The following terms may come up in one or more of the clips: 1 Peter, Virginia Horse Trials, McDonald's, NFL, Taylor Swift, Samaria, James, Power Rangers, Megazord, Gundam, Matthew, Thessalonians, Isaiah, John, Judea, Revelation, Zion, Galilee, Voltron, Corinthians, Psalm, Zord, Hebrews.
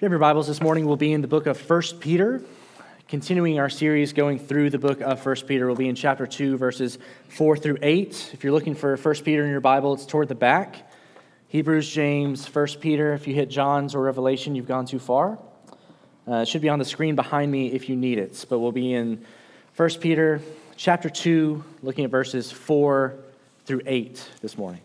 If you have your Bibles this morning, we'll be in the book of 1 Peter. Continuing our series going through the book of 1 Peter, we'll be in chapter 2, verses 4 through 8. If you're looking for 1 Peter in your Bible, it's toward the back. Hebrews, James, 1 Peter. If you hit John's or Revelation, you've gone too far. It should be on the screen behind me if you need it. But we'll be in 1 Peter chapter 2, looking at verses 4 through 8 this morning.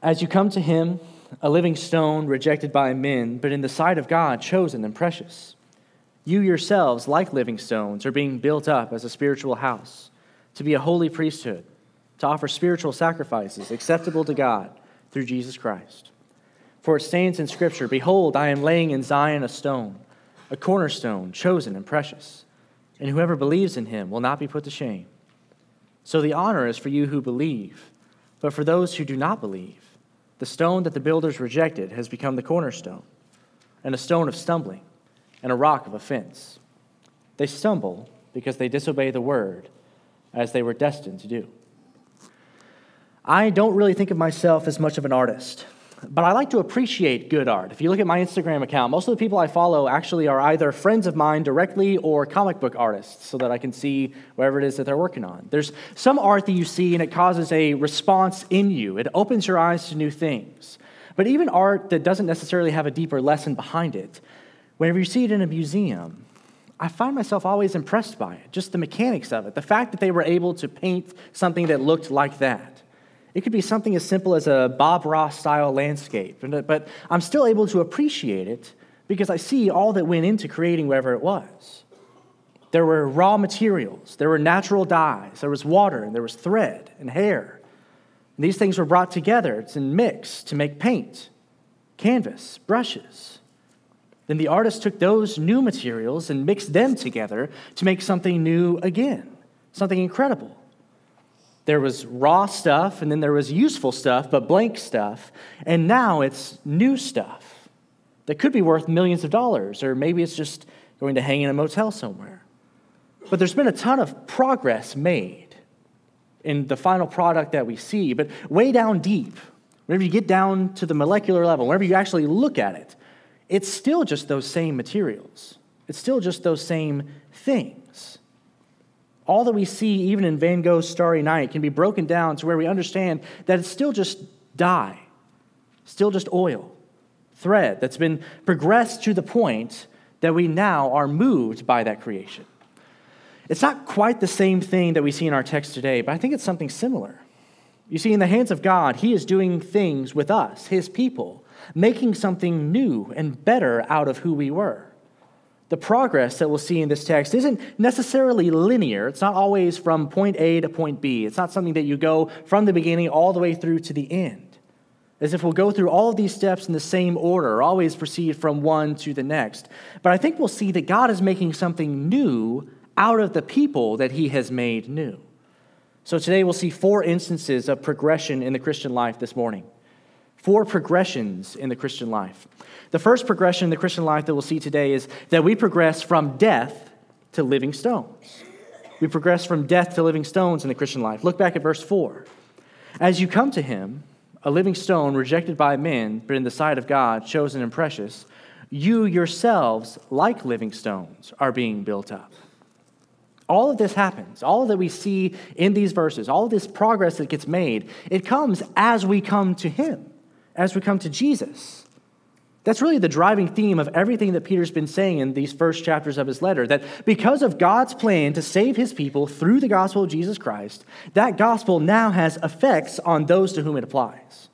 As you come to him, a living stone rejected by men, but in the sight of God, chosen and precious. You yourselves, like living stones, are being built up as a spiritual house, to be a holy priesthood, to offer spiritual sacrifices acceptable to God through Jesus Christ. For it stands in Scripture, "Behold, I am laying in Zion a stone, a cornerstone, chosen and precious, and whoever believes in him will not be put to shame." So the honor is for you who believe, but for those who do not believe, the stone that the builders rejected has become the cornerstone, and a stone of stumbling, and a rock of offense. They stumble because they disobey the word, as they were destined to do. I don't really think of myself as much of an artist, but I like to appreciate good art. If you look at my Instagram account, most of the people I follow actually are either friends of mine directly or comic book artists so that I can see whatever it is that they're working on. There's some art that you see and it causes a response in you. It opens your eyes to new things. But even art that doesn't necessarily have a deeper lesson behind it, whenever you see it in a museum, I find myself always impressed by it, just the mechanics of it, the fact that they were able to paint something that looked like that. It could be something as simple as a Bob Ross-style landscape, but I'm still able to appreciate it because I see all that went into creating whatever it was. There were raw materials, there were natural dyes, there was water, and there was thread and hair. And these things were brought together and mixed to make paint, canvas, brushes. Then the artist took those new materials and mixed them together to make something new again, something incredible. There was raw stuff, and then there was useful stuff, but blank stuff. And now it's new stuff that could be worth millions of dollars, or maybe it's just going to hang in a motel somewhere. But there's been a ton of progress made in the final product that we see. But way down deep, whenever you get down to the molecular level, whenever you actually look at it, it's still just those same materials. It's still just those same things. All that we see, even in Van Gogh's Starry Night, can be broken down to where we understand that it's still just dye, still just oil, thread that's been progressed to the point that we now are moved by that creation. It's not quite the same thing that we see in our text today, but I think it's something similar. You see, in the hands of God, He is doing things with us, His people, making something new and better out of who we were. The progress that we'll see in this text isn't necessarily linear. It's not always from point A to point B. It's not something that you go from the beginning all the way through to the end, as if we'll go through all of these steps in the same order, always proceed from one to the next. But I think we'll see that God is making something new out of the people that He has made new. So today we'll see four instances of progression in the Christian life this morning. Four progressions in the Christian life. The first progression in the Christian life that we'll see today is that we progress from death to living stones. We progress from death to living stones in the Christian life. Look back at verse 4. As you come to him, a living stone rejected by men, but in the sight of God, chosen and precious, you yourselves, like living stones, are being built up. All of this happens, all that we see in these verses, all of this progress that gets made, it comes as we come to him. As we come to Jesus. That's really the driving theme of everything that Peter's been saying in these first chapters of his letter, that because of God's plan to save his people through the gospel of Jesus Christ, that gospel now has effects on those to whom it applies.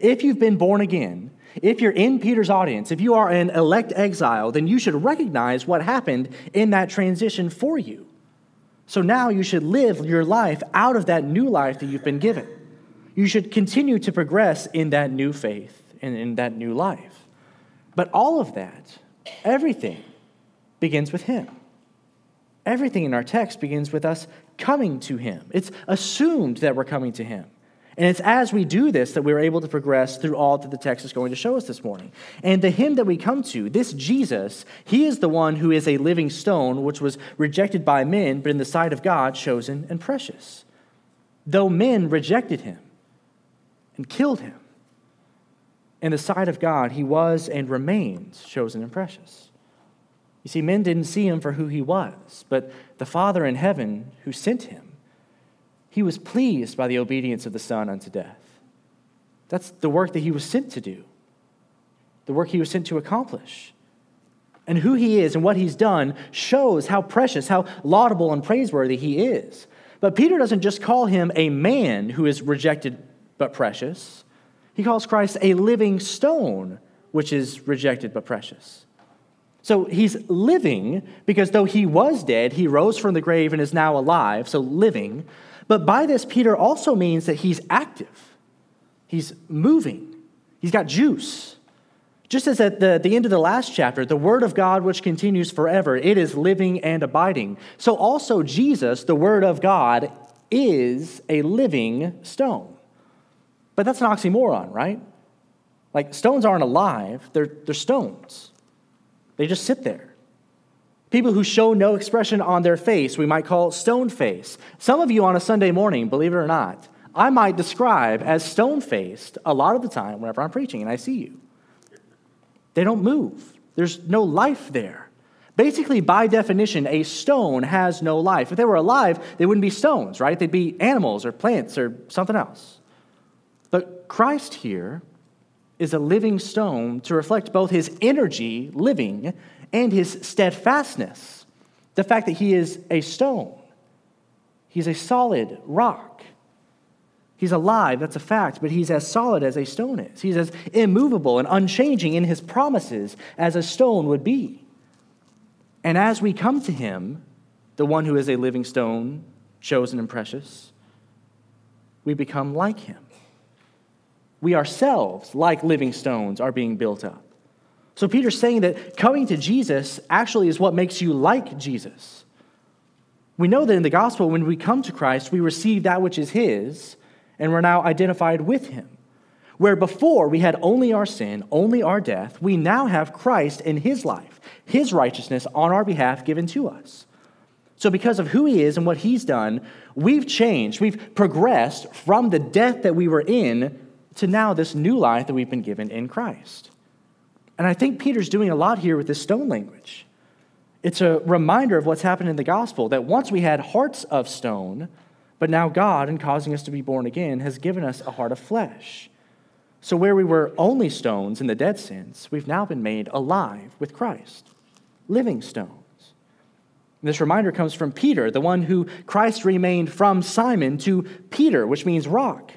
If you've been born again, if you're in Peter's audience, if you are an elect exile, then you should recognize what happened in that transition for you. So now you should live your life out of that new life that you've been given. You should continue to progress in that new faith and in that new life. But all of that, everything, begins with him. Everything in our text begins with us coming to him. It's assumed that we're coming to him. And it's as we do this that we're able to progress through all that the text is going to show us this morning. And the him that we come to, this Jesus, he is the one who is a living stone, which was rejected by men, but in the sight of God, chosen and precious. Though men rejected him, and killed him. In the sight of God, he was and remains chosen and precious. You see, men didn't see him for who he was, but the Father in heaven who sent him, he was pleased by the obedience of the Son unto death. That's the work that he was sent to do, the work he was sent to accomplish. And who he is and what he's done shows how precious, how laudable and praiseworthy he is. But Peter doesn't just call him a man who is rejected but precious. He calls Christ a living stone, which is rejected but precious. So he's living because though he was dead, he rose from the grave and is now alive, so living. But by this, Peter also means that he's active. He's moving. He's got juice. Just as at the end of the last chapter, the word of God, which continues forever, it is living and abiding. So also Jesus, the word of God, is a living stone. But that's an oxymoron, right? Like, stones aren't alive. They're stones. They just sit there. People who show no expression on their face, we might call stone face. Some of you on a Sunday morning, believe it or not, I might describe as stone-faced a lot of the time whenever I'm preaching and I see you. They don't move. There's no life there. Basically, by definition, a stone has no life. If they were alive, they wouldn't be stones, right? They'd be animals or plants or something else. But Christ here is a living stone to reflect both his energy, living, and his steadfastness, the fact that he is a stone. He's a solid rock. He's alive, that's a fact, but he's as solid as a stone is. He's as immovable and unchanging in his promises as a stone would be. And as we come to him, the one who is a living stone, chosen and precious, we become like him. We ourselves, like living stones, are being built up. So Peter's saying that coming to Jesus actually is what makes you like Jesus. We know that in the gospel, when we come to Christ, we receive that which is his, and we're now identified with him. Where before we had only our sin, only our death, we now have Christ in his life, his righteousness on our behalf given to us. So because of who he is and what he's done, we've changed, we've progressed from the death that we were in to now this new life that we've been given in Christ. And I think Peter's doing a lot here with this stone language. It's a reminder of what's happened in the gospel, that once we had hearts of stone, but now God, in causing us to be born again, has given us a heart of flesh. So where we were only stones in the dead sense, we've now been made alive with Christ, living stones. And this reminder comes from Peter, the one who Christ renamed from Simon to Peter, which means rock.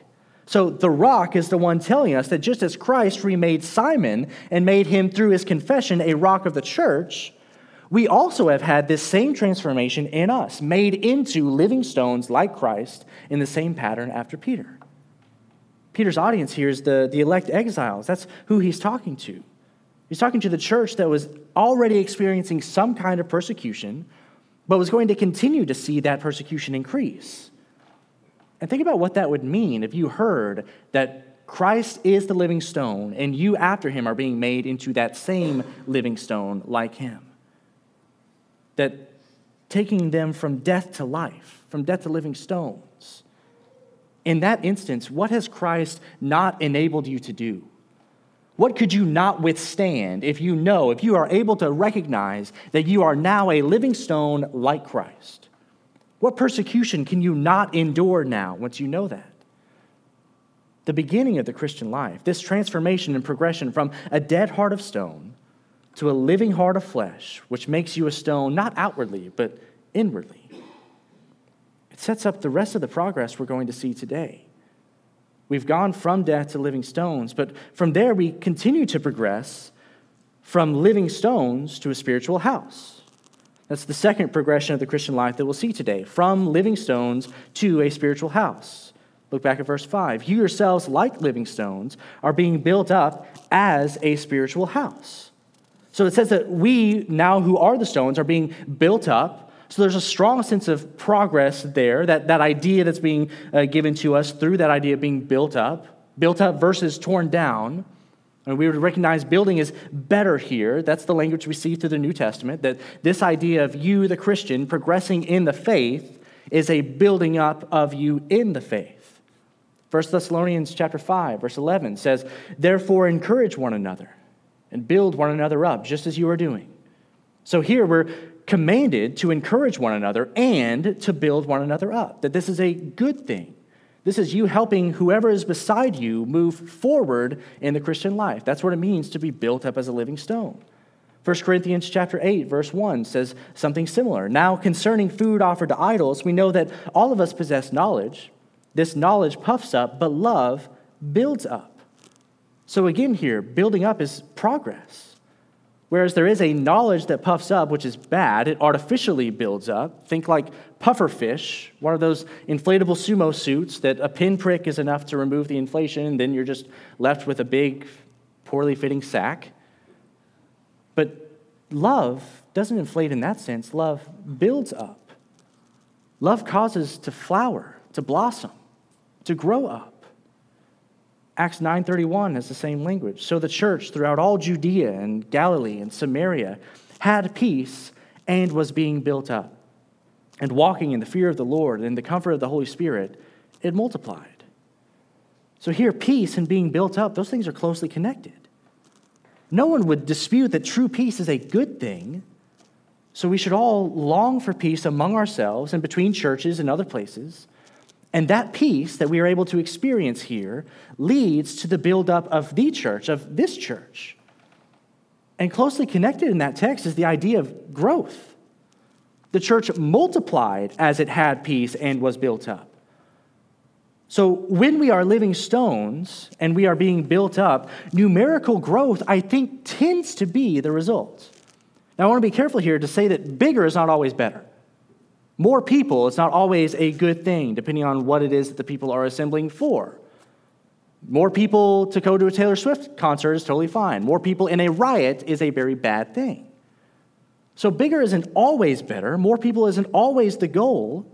So the rock is the one telling us that just as Christ remade Simon and made him through his confession a rock of the church, we also have had this same transformation in us, made into living stones like Christ in the same pattern after Peter. Peter's audience here is the elect exiles. That's who he's talking to. He's talking to the church that was already experiencing some kind of persecution, but was going to continue to see that persecution increase. And think about what that would mean if you heard that Christ is the living stone and you after him are being made into that same living stone like him. That taking them from death to life, from death to living stones, in that instance, what has Christ not enabled you to do? What could you not withstand if you are able to recognize that you are now a living stone like Christ? What persecution can you not endure now once you know that? The beginning of the Christian life, this transformation and progression from a dead heart of stone to a living heart of flesh, which makes you a stone not outwardly, but inwardly. It sets up the rest of the progress we're going to see today. We've gone from death to living stones, but from there we continue to progress from living stones to a spiritual house. That's the second progression of the Christian life that we'll see today, from living stones to a spiritual house. Look back at verse 5. You yourselves, like living stones, are being built up as a spiritual house. So it says that we, now who are the stones, are being built up. So there's a strong sense of progress there, that idea that's being given to us through that idea of being built up versus torn down. And we would recognize building is better here. That's the language we see through the New Testament, that this idea of you, the Christian, progressing in the faith is a building up of you in the faith. 1 Thessalonians chapter 5, verse 11 says, "Therefore encourage one another and build one another up, just as you are doing." So here we're commanded to encourage one another and to build one another up, that this is a good thing. This is you helping whoever is beside you move forward in the Christian life. That's what it means to be built up as a living stone. 1 Corinthians chapter 8, verse 1 says something similar. "Now concerning food offered to idols, we know that all of us possess knowledge. This knowledge puffs up, but love builds up." So again here, building up is progress. Whereas there is a knowledge that puffs up, which is bad, it artificially builds up. Think like pufferfish, one of those inflatable sumo suits that a pinprick is enough to remove the inflation, and then you're just left with a big, poorly fitting sack. But love doesn't inflate in that sense. Love builds up. Love causes to flower, to blossom, to grow up. Acts 9:31 has the same language. "So the church throughout all Judea and Galilee and Samaria had peace and was being built up. And walking in the fear of the Lord and in the comfort of the Holy Spirit, it multiplied." So here, peace and being built up, those things are closely connected. No one would dispute that true peace is a good thing, so we should all long for peace among ourselves and between churches and other places. And that peace that we are able to experience here leads to the buildup of the church, of this church. And closely connected in that text is the idea of growth. The church multiplied as it had peace and was built up. So when we are living stones and we are being built up, numerical growth, I think, tends to be the result. Now, I want to be careful here to say that bigger is not always better. More people is not always a good thing, depending on what it is that the people are assembling for. More people to go to a Taylor Swift concert is totally fine. More people in a riot is a very bad thing. So bigger isn't always better. More people isn't always the goal.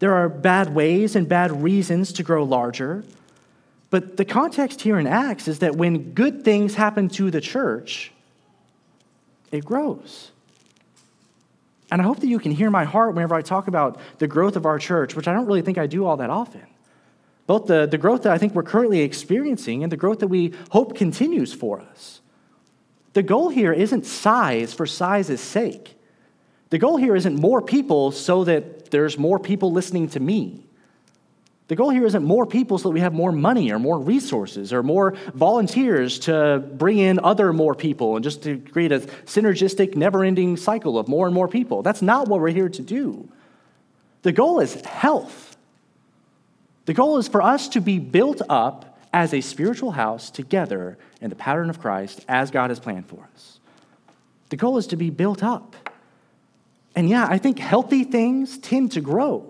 There are bad ways and bad reasons to grow larger. But the context here in Acts is that when good things happen to the church, it grows. And I hope that you can hear my heart whenever I talk about the growth of our church, which I don't really think I do all that often. Both the growth that I think we're currently experiencing and the growth that we hope continues for us. The goal here isn't size for size's sake. The goal here isn't more people so that there's more people listening to me. The goal here isn't more people so that we have more money or more resources or more volunteers to bring in other more people and just to create a synergistic, never-ending cycle of more and more people. That's not what we're here to do. The goal is health. The goal is for us to be built up as a spiritual house together in the pattern of Christ as God has planned for us. The goal is to be built up. And yeah, I think healthy things tend to grow.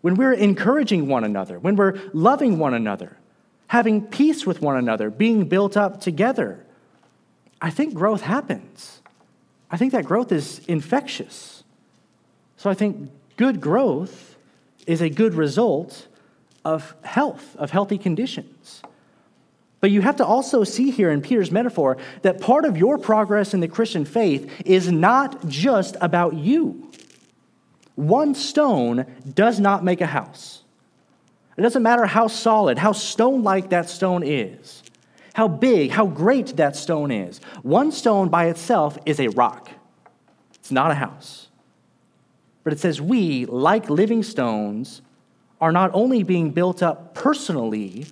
When we're encouraging one another, when we're loving one another, having peace with one another, being built up together, I think growth happens. I think that growth is infectious. So I think good growth is a good result of health, of healthy conditions. But you have to also see here in Peter's metaphor that part of your progress in the Christian faith is not just about you. One stone does not make a house. It doesn't matter how solid, how stone-like that stone is, how big, how great that stone is. One stone by itself is a rock. It's not a house. But it says we, like living stones, are not only being built up personally,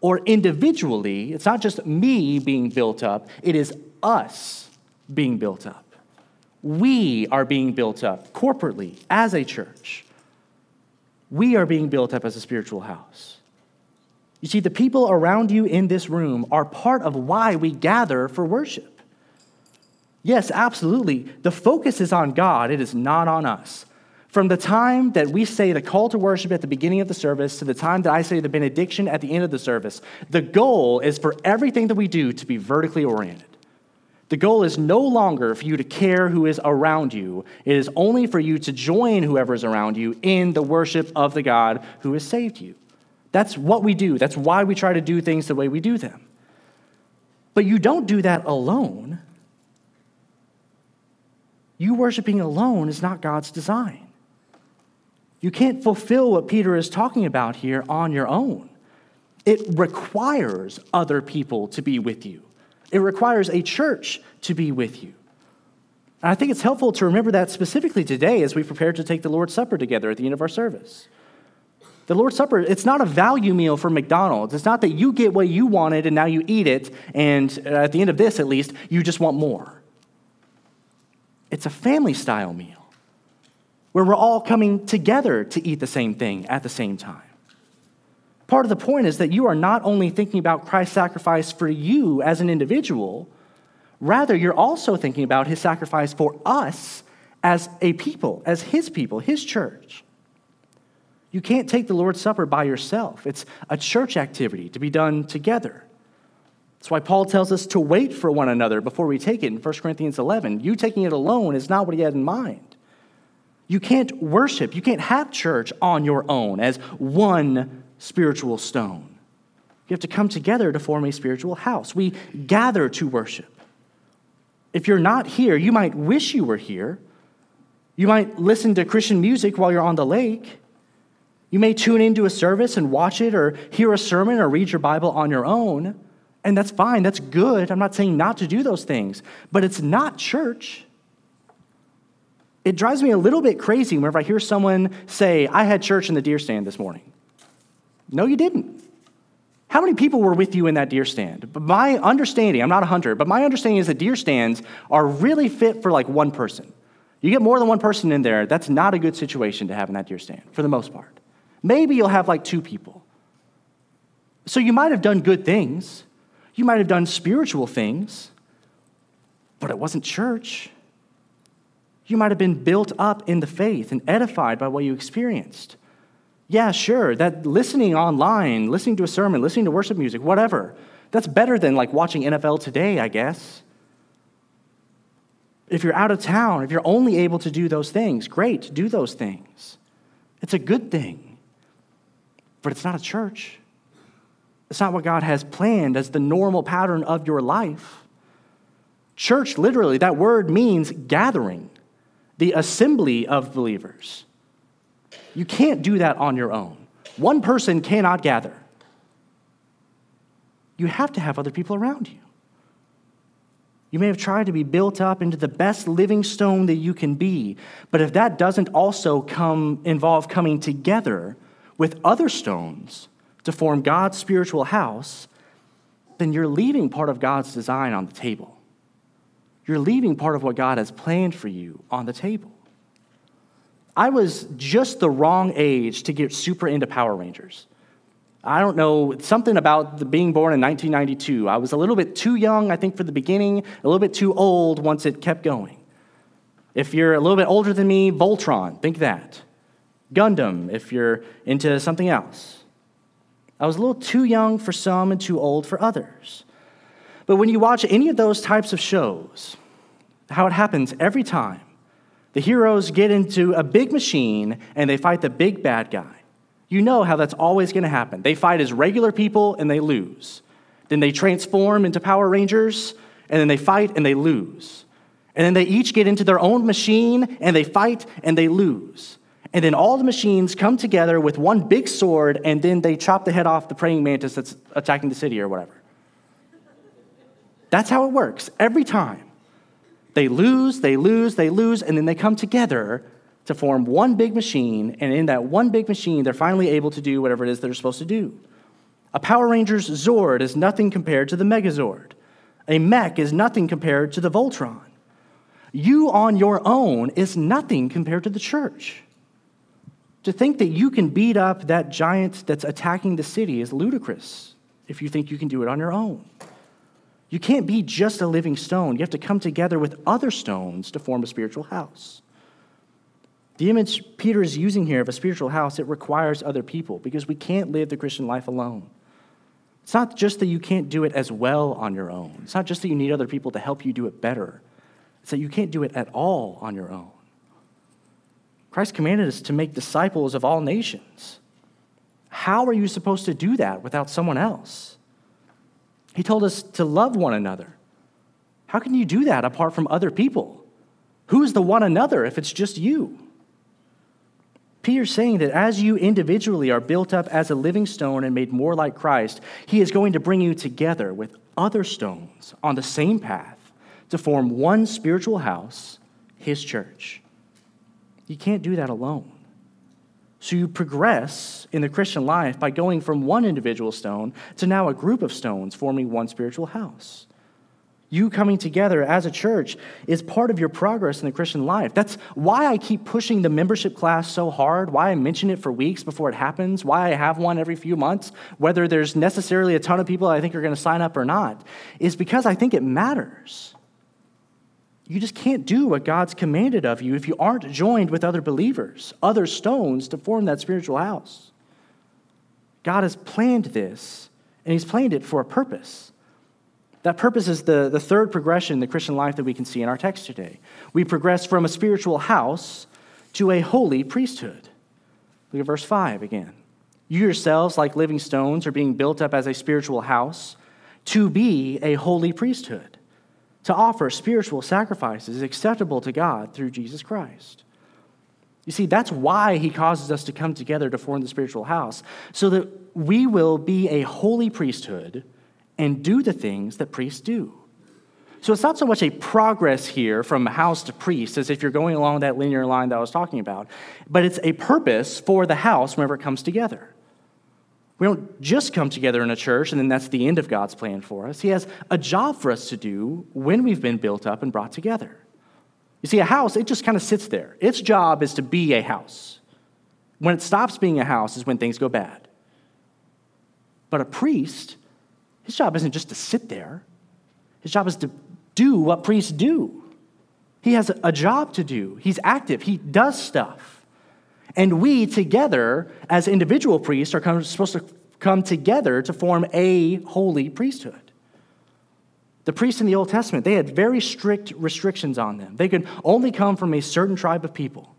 or individually, it's not just me being built up, it is us being built up. We are being built up corporately as a church. We are being built up as a spiritual house. You see, the people around you in this room are part of why we gather for worship. Yes, absolutely. The focus is on God. It is not on us. From the time that we say the call to worship at the beginning of the service to the time that I say the benediction at the end of the service, the goal is for everything that we do to be vertically oriented. The goal is no longer for you to care who is around you. It is only for you to join whoever is around you in the worship of the God who has saved you. That's what we do. That's why we try to do things the way we do them. But you don't do that alone. You worshiping alone is not God's design. You can't fulfill what Peter is talking about here on your own. It requires other people to be with you. It requires a church to be with you. And I think it's helpful to remember that specifically today as we prepare to take the Lord's Supper together at the end of our service. The Lord's Supper, it's not a value meal for McDonald's. It's not that you get what you wanted and now you eat it, and at the end of this, at least, you just want more. It's a family-style meal where we're all coming together to eat the same thing at the same time. Part of the point is that you are not only thinking about Christ's sacrifice for you as an individual, rather you're also thinking about his sacrifice for us as a people, as his people, his church. You can't take the Lord's Supper by yourself. It's a church activity to be done together. That's why Paul tells us to wait for one another before we take it in 1 Corinthians 11. You taking it alone is not what he had in mind. You can't worship, you can't have church on your own as one spiritual stone. You have to come together to form a spiritual house. We gather to worship. If you're not here, you might wish you were here. You might listen to Christian music while you're on the lake. You may tune into a service and watch it or hear a sermon or read your Bible on your own. And that's fine, that's good. I'm not saying not to do those things, but it's not church. It drives me a little bit crazy whenever I hear someone say, I had church in the deer stand this morning. No, you didn't. How many people were with you in that deer stand? My understanding, I'm not a hunter, but my understanding is that deer stands are really fit for like one person. You get more than one person in there, that's not a good situation to have in that deer stand for the most part. Maybe you'll have like two people. So you might have done good things. You might have done spiritual things, but it wasn't church. You might have been built up in the faith and edified by what you experienced. Yeah, sure, that listening online, listening to a sermon, listening to worship music, whatever, that's better than like watching NFL Today, I guess. If you're out of town, if you're only able to do those things, great, do those things. It's a good thing, but it's not a church. It's not what God has planned as the normal pattern of your life. Church, literally, that word means gathering, the assembly of believers. You can't do that on your own. One person cannot gather. You have to have other people around you. You may have tried to be built up into the best living stone that you can be, but if that doesn't also involve coming together with other stones to form God's spiritual house, then you're leaving part of God's design on the table. You're leaving part of what God has planned for you on the table. I was just the wrong age to get super into Power Rangers. I don't know, something about being born in 1992. I was a little bit too young, I think, for the beginning, a little bit too old once it kept going. If you're a little bit older than me, Voltron, think that. Gundam, if you're into something else. I was a little too young for some and too old for others. But when you watch any of those types of shows, how it happens every time, the heroes get into a big machine and they fight the big bad guy. You know how that's always going to happen. They fight as regular people and they lose. Then they transform into Power Rangers and then they fight and they lose. And then they each get into their own machine and they fight and they lose. And then all the machines come together with one big sword and then they chop the head off the praying mantis that's attacking the city or whatever. That's how it works every time. They lose, and then they come together to form one big machine, and in that one big machine, they're finally able to do whatever it is they're supposed to do. A Power Rangers Zord is nothing compared to the Megazord. A mech is nothing compared to the Voltron. You on your own is nothing compared to the church. To think that you can beat up that giant that's attacking the city is ludicrous if you think you can do it on your own. You can't be just a living stone. You have to come together with other stones to form a spiritual house. The image Peter is using here of a spiritual house, it requires other people because we can't live the Christian life alone. It's not just that you can't do it as well on your own. It's not just that you need other people to help you do it better. It's that you can't do it at all on your own. Christ commanded us to make disciples of all nations. How are you supposed to do that without someone else? He told us to love one another. How can you do that apart from other people? Who is the one another if it's just you? Peter's saying that as you individually are built up as a living stone and made more like Christ, he is going to bring you together with other stones on the same path to form one spiritual house, his church. You can't do that alone. So you progress in the Christian life by going from one individual stone to now a group of stones forming one spiritual house. You coming together as a church is part of your progress in the Christian life. That's why I keep pushing the membership class so hard, why I mention it for weeks before it happens, why I have one every few months, whether there's necessarily a ton of people I think are going to sign up or not, is because I think it matters. You just can't do what God's commanded of you if you aren't joined with other believers, other stones to form that spiritual house. God has planned this, and he's planned it for a purpose. That purpose is the third progression in the Christian life that we can see in our text today. We progress from a spiritual house to a holy priesthood. Look at verse 5 again. You yourselves, like living stones, are being built up as a spiritual house to be a holy priesthood, to offer spiritual sacrifices acceptable to God through Jesus Christ. You see, that's why he causes us to come together to form the spiritual house, so that we will be a holy priesthood and do the things that priests do. So it's not so much a progress here from house to priest as if you're going along that linear line that I was talking about, but it's a purpose for the house whenever it comes together. We don't just come together in a church and then that's the end of God's plan for us. He has a job for us to do when we've been built up and brought together. You see, a house, it just kind of sits there. Its job is to be a house. When it stops being a house is when things go bad. But a priest, his job isn't just to sit there. His job is to do what priests do. He has a job to do. He's active. He does stuff. And we together, as individual priests, are supposed to come together to form a holy priesthood. The priests in the Old Testament, they had very strict restrictions on them. They could only come from a certain tribe of people.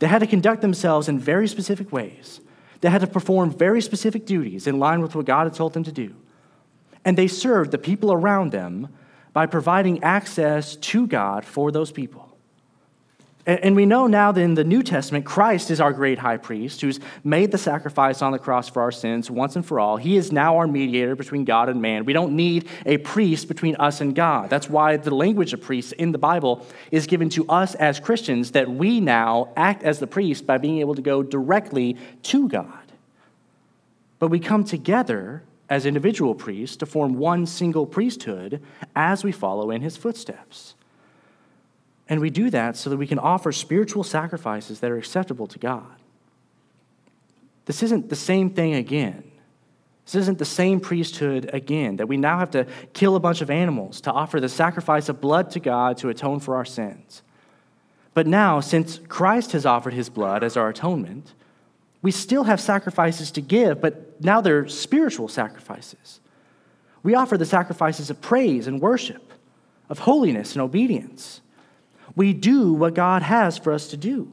They had to conduct themselves in very specific ways. They had to perform very specific duties in line with what God had told them to do. And they served the people around them by providing access to God for those people. And we know now that in the New Testament, Christ is our great high priest who's made the sacrifice on the cross for our sins once and for all. He is now our mediator between God and man. We don't need a priest between us and God. That's why the language of priests in the Bible is given to us as Christians, that we now act as the priest by being able to go directly to God. But we come together as individual priests to form one single priesthood as we follow in his footsteps. And we do that so that we can offer spiritual sacrifices that are acceptable to God. This isn't the same thing again. This isn't the same priesthood again, that we now have to kill a bunch of animals to offer the sacrifice of blood to God to atone for our sins. But now, since Christ has offered his blood as our atonement, we still have sacrifices to give, but now they're spiritual sacrifices. We offer the sacrifices of praise and worship, of holiness and obedience. We do what God has for us to do.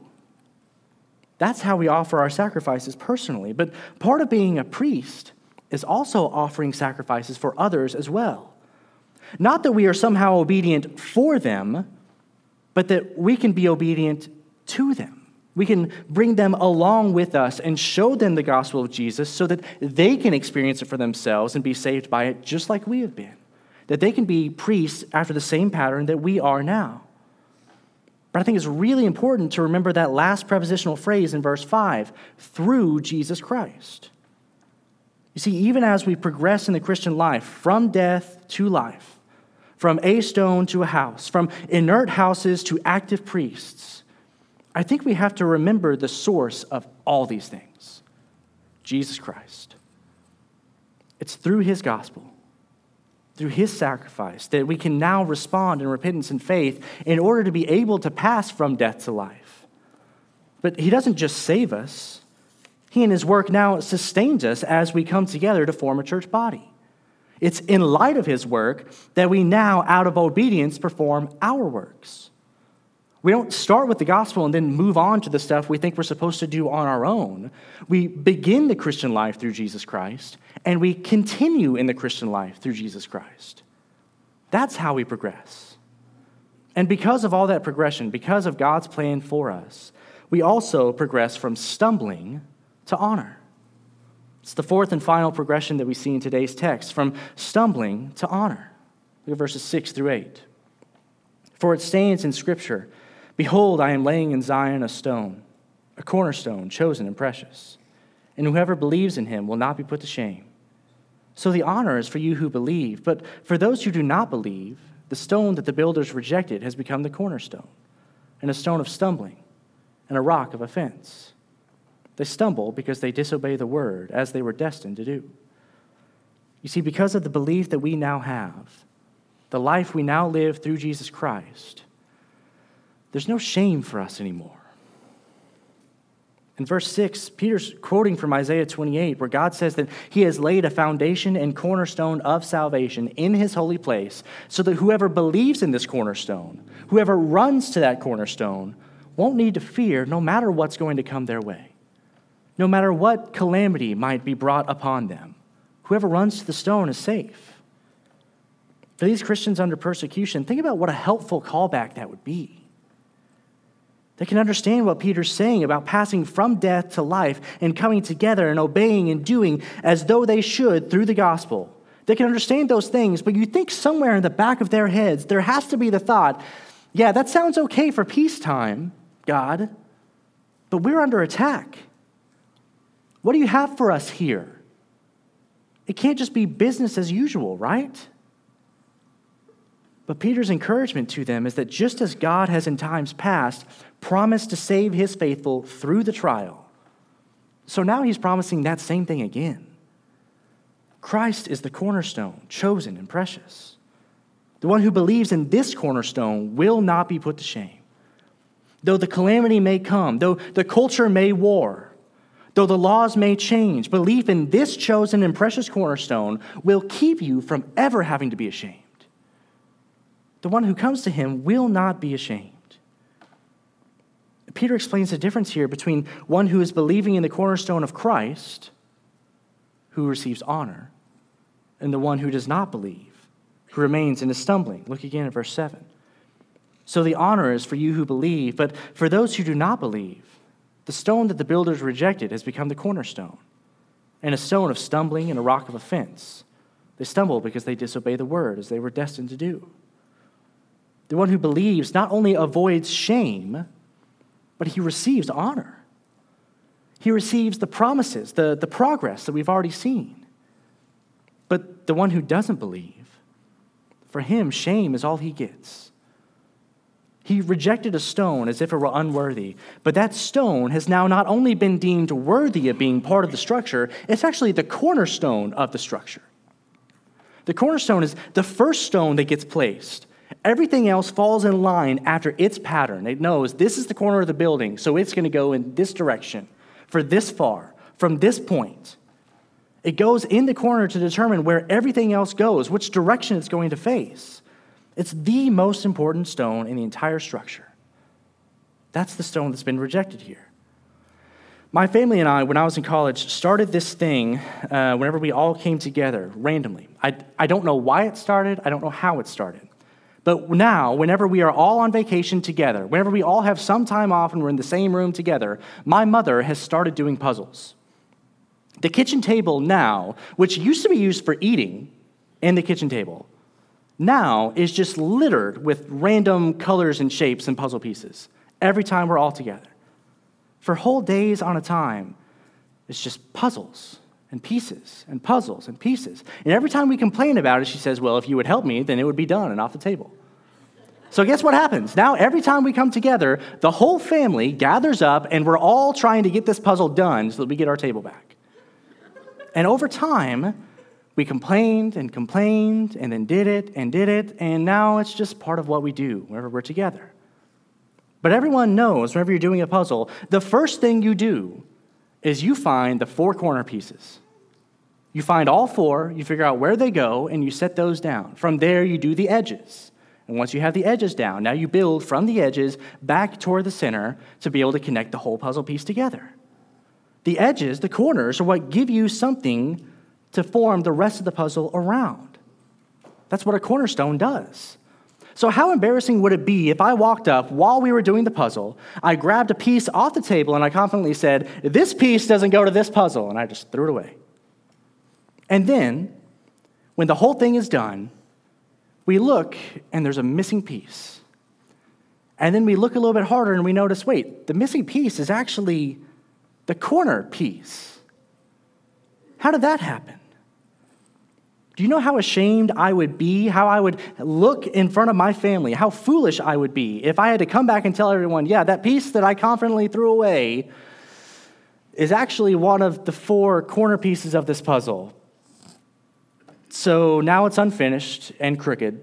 That's how we offer our sacrifices personally. But part of being a priest is also offering sacrifices for others as well. Not that we are somehow obedient for them, but that we can be obedient to them. We can bring them along with us and show them the gospel of Jesus so that they can experience it for themselves and be saved by it just like we have been. That they can be priests after the same pattern that we are now. But I think it's really important to remember that last prepositional phrase in verse 5, through Jesus Christ. You see, even as we progress in the Christian life, from death to life, from a stone to a house, from inert houses to active priests, I think we have to remember the source of all these things, Jesus Christ. It's through his gospel, through his sacrifice, that we can now respond in repentance and faith in order to be able to pass from death to life. But he doesn't just save us. He and his work now sustains us as we come together to form a church body. It's in light of his work that we now, out of obedience, perform our works. We don't start with the gospel and then move on to the stuff we think we're supposed to do on our own. We begin the Christian life through Jesus Christ, and we continue in the Christian life through Jesus Christ. That's how we progress. And because of all that progression, because of God's plan for us, we also progress from stumbling to honor. It's the fourth and final progression that we see in today's text, from stumbling to honor. Look at verses 6-8. For it stands in Scripture, "Behold, I am laying in Zion a stone, a cornerstone, chosen and precious, and whoever believes in him will not be put to shame." So the honor is for you who believe, but for those who do not believe, the stone that the builders rejected has become the cornerstone, and a stone of stumbling, and a rock of offense. They stumble because they disobey the word, as they were destined to do. You see, because of the belief that we now have, the life we now live through Jesus Christ, there's no shame for us anymore. In verse 6, Peter's quoting from Isaiah 28, where God says that he has laid a foundation and cornerstone of salvation in his holy place, so that whoever believes in this cornerstone, whoever runs to that cornerstone, won't need to fear no matter what's going to come their way. No matter what calamity might be brought upon them, whoever runs to the stone is safe. For these Christians under persecution, think about what a helpful callback that would be. They can understand what Peter's saying about passing from death to life and coming together and obeying and doing as though they should through the gospel. They can understand those things, but you think somewhere in the back of their heads, there has to be the thought, yeah, that sounds okay for peacetime, God, but we're under attack. What do you have for us here? It can't just be business as usual, right? But Peter's encouragement to them is that just as God has in times past promised to save his faithful through the trial, so now he's promising that same thing again. Christ is the cornerstone, chosen and precious. The one who believes in this cornerstone will not be put to shame. Though the calamity may come, though the culture may war, though the laws may change, belief in this chosen and precious cornerstone will keep you from ever having to be ashamed. The one who comes to him will not be ashamed. Peter explains the difference here between one who is believing in the cornerstone of Christ, who receives honor, and the one who does not believe, who remains in his stumbling. Look again at verse 7. So the honor is for you who believe, but for those who do not believe, the stone that the builders rejected has become the cornerstone, and a stone of stumbling and a rock of offense. They stumble because they disobey the word, as they were destined to do. The one who believes not only avoids shame, but he receives honor. He receives the promises, the progress that we've already seen. But the one who doesn't believe, for him, shame is all he gets. He rejected a stone as if it were unworthy, but that stone has now not only been deemed worthy of being part of the structure, it's actually the cornerstone of the structure. The cornerstone is the first stone that gets placed. Everything else falls in line after its pattern. It knows this is the corner of the building, so it's going to go in this direction, for this far, from this point. It goes in the corner to determine where everything else goes, which direction it's going to face. It's the most important stone in the entire structure. That's the stone that's been rejected here. My family and I, when I was in college, started this thing whenever we all came together randomly. I don't know why it started. I don't know how it started. But now, whenever we are all on vacation together, whenever we all have some time off and we're in the same room together, my mother has started doing puzzles. The kitchen table now, which used to be used for eating, and the kitchen table now is just littered with random colors and shapes and puzzle pieces every time we're all together. For whole days on a time, it's just puzzles and pieces and puzzles and pieces. And every time we complain about it, she says, well, if you would help me, then it would be done and off the table. So guess what happens? Now every time we come together, the whole family gathers up and we're all trying to get this puzzle done so that we get our table back. And over time, we complained and then did it, and now it's just part of what we do whenever we're together. But everyone knows whenever you're doing a puzzle, the first thing you do is you find the four corner pieces. You find all four, you figure out where they go, and you set those down. From there, you do the edges. And once you have the edges down, now you build from the edges back toward the center to be able to connect the whole puzzle piece together. The edges, the corners, are what give you something to form the rest of the puzzle around. That's what a cornerstone does. So how embarrassing would it be if I walked up while we were doing the puzzle, I grabbed a piece off the table and I confidently said, this piece doesn't go to this puzzle, and I just threw it away. And then, when the whole thing is done, we look and there's a missing piece. And then we look a little bit harder and we notice, wait, the missing piece is actually the corner piece. How did that happen? Do you know how ashamed I would be, how I would look in front of my family, how foolish I would be if I had to come back and tell everyone, yeah, that piece that I confidently threw away is actually one of the four corner pieces of this puzzle. So now it's unfinished and crooked,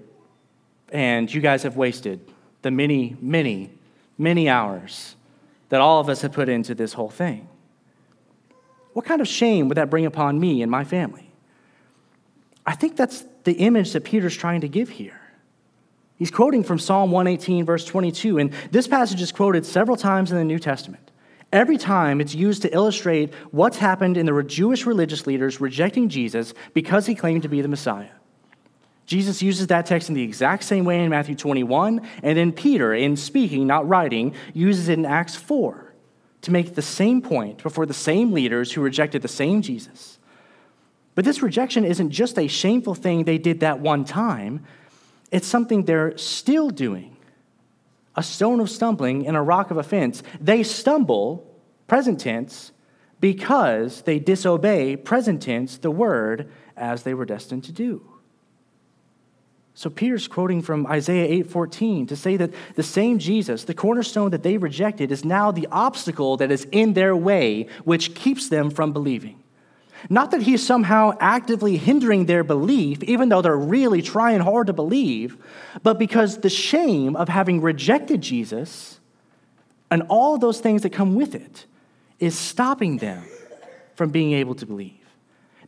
and you guys have wasted the many, many, many hours that all of us have put into this whole thing. What kind of shame would that bring upon me and my family? I think that's the image that Peter's trying to give here. He's quoting from Psalm 118, verse 22, and this passage is quoted several times in the New Testament. Every time it's used to illustrate what's happened in the Jewish religious leaders rejecting Jesus because he claimed to be the Messiah. Jesus uses that text in the exact same way in Matthew 21, and then Peter, in speaking, not writing, uses it in Acts 4 to make the same point before the same leaders who rejected the same Jesus. But this rejection isn't just a shameful thing they did that one time. It's something they're still doing. A stone of stumbling and a rock of offense. They stumble, present tense, because they disobey, present tense, the word as they were destined to do. So Peter's quoting from Isaiah 8:14 to say that the same Jesus, the cornerstone that they rejected, is now the obstacle that is in their way, which keeps them from believing. Not that he's somehow actively hindering their belief, even though they're really trying hard to believe, but because the shame of having rejected Jesus and all those things that come with it is stopping them from being able to believe.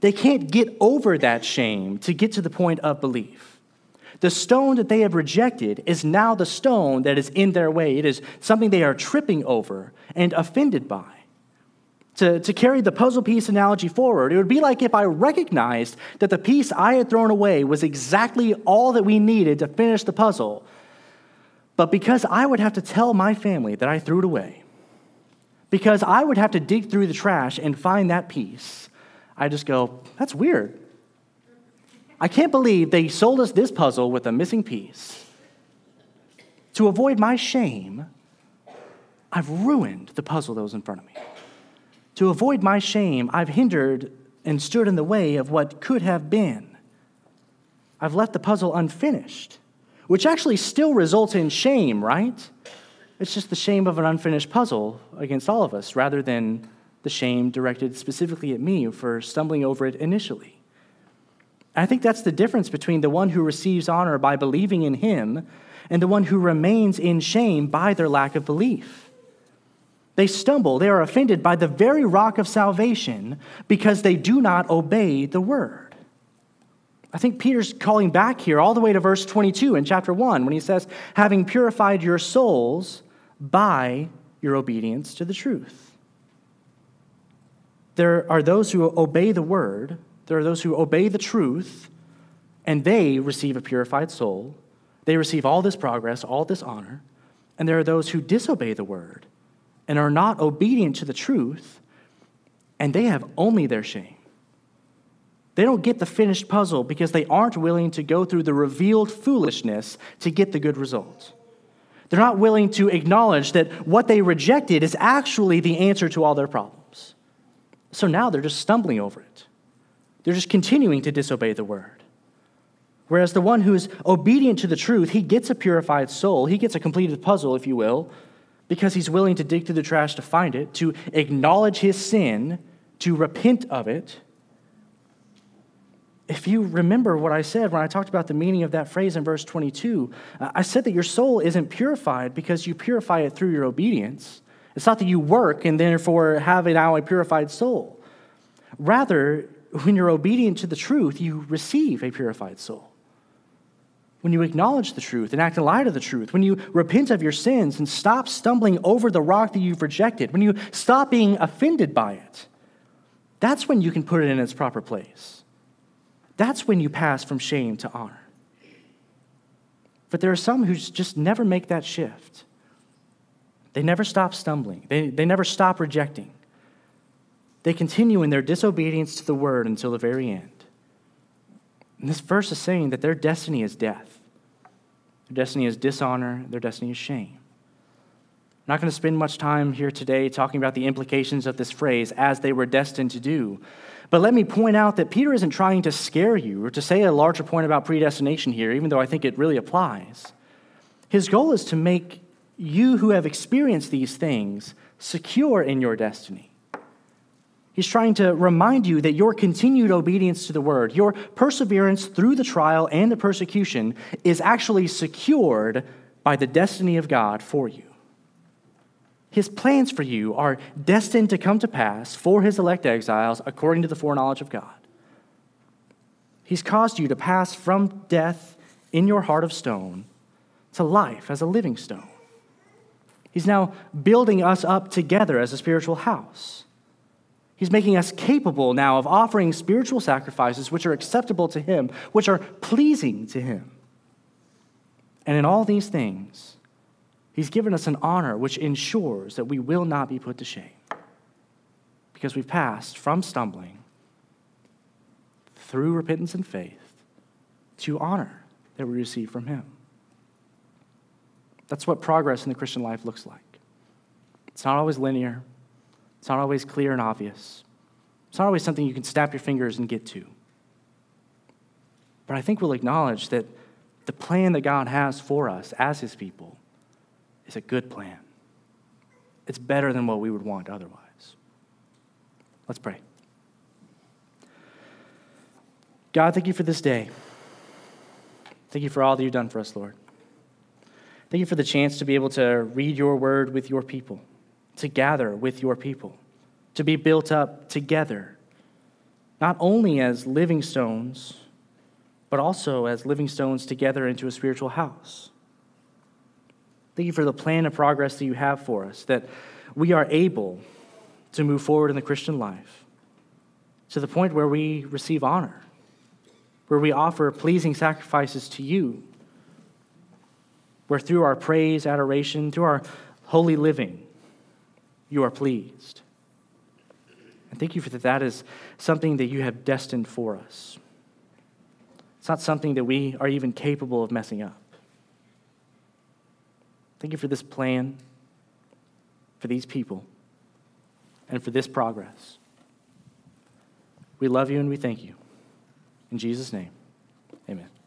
They can't get over that shame to get to the point of belief. The stone that they have rejected is now the stone that is in their way. It is something they are tripping over and offended by. To carry the puzzle piece analogy forward, it would be like if I recognized that the piece I had thrown away was exactly all that we needed to finish the puzzle. But because I would have to tell my family that I threw it away, because I would have to dig through the trash and find that piece, I just go, that's weird. I can't believe they sold us this puzzle with a missing piece. To avoid my shame, I've ruined the puzzle that was in front of me. To avoid my shame, I've hindered and stood in the way of what could have been. I've left the puzzle unfinished, which actually still results in shame, right? It's just the shame of an unfinished puzzle against all of us, rather than the shame directed specifically at me for stumbling over it initially. I think that's the difference between the one who receives honor by believing in him and the one who remains in shame by their lack of belief. They stumble, they are offended by the very rock of salvation because they do not obey the word. I think Peter's calling back here all the way to verse 22 in chapter 1 when he says, having purified your souls by your obedience to the truth. There are those who obey the word, there are those who obey the truth, and they receive a purified soul. They receive all this progress, all this honor, and there are those who disobey the word and are not obedient to the truth, and they have only their shame. They don't get the finished puzzle because they aren't willing to go through the revealed foolishness to get the good result. They're not willing to acknowledge that what they rejected is actually the answer to all their problems. So now they're just stumbling over it. They're just continuing to disobey the word. Whereas the one who is obedient to the truth, he gets a purified soul. He gets a completed puzzle, if you will, because he's willing to dig through the trash to find it, to acknowledge his sin, to repent of it. If you remember what I said when I talked about the meaning of that phrase in verse 22, I said that your soul isn't purified because you purify it through your obedience. It's not that you work and therefore have now a purified soul. Rather, when you're obedient to the truth, you receive a purified soul. When you acknowledge the truth and act in light of the truth, when you repent of your sins and stop stumbling over the rock that you've rejected, when you stop being offended by it, that's when you can put it in its proper place. That's when you pass from shame to honor. But there are some who just never make that shift. They never stop stumbling. They never stop rejecting. They continue in their disobedience to the word until the very end. And this verse is saying that their destiny is death. Their destiny is dishonor. Their destiny is shame. I'm not going to spend much time here today talking about the implications of this phrase, as they were destined to do. But let me point out that Peter isn't trying to scare you or to say a larger point about predestination here, even though I think it really applies. His goal is to make you who have experienced these things secure in your destiny. He's trying to remind you that your continued obedience to the word, your perseverance through the trial and the persecution, is actually secured by the destiny of God for you. His plans for you are destined to come to pass for his elect exiles according to the foreknowledge of God. He's caused you to pass from death in your heart of stone to life as a living stone. He's now building us up together as a spiritual house. He's making us capable now of offering spiritual sacrifices which are acceptable to him, which are pleasing to him. And in all these things, he's given us an honor which ensures that we will not be put to shame, because we've passed from stumbling through repentance and faith to honor that we receive from him. That's what progress in the Christian life looks like. It's not always linear. It's not always clear and obvious. It's not always something you can snap your fingers and get to. But I think we'll acknowledge that the plan that God has for us as his people, it's a good plan. It's better than what we would want otherwise. Let's pray. God, thank you for this day. Thank you for all that you've done for us, Lord. Thank you for the chance to be able to read your word with your people, to gather with your people, to be built up together, not only as living stones, but also as living stones together into a spiritual house. Thank you for the plan of progress that you have for us, that we are able to move forward in the Christian life to the point where we receive honor, where we offer pleasing sacrifices to you, where through our praise, adoration, through our holy living, you are pleased. And thank you for that. That is something that you have destined for us. It's not something that we are even capable of messing up. Thank you for this plan, for these people, and for this progress. We love you and we thank you. In Jesus' name, amen.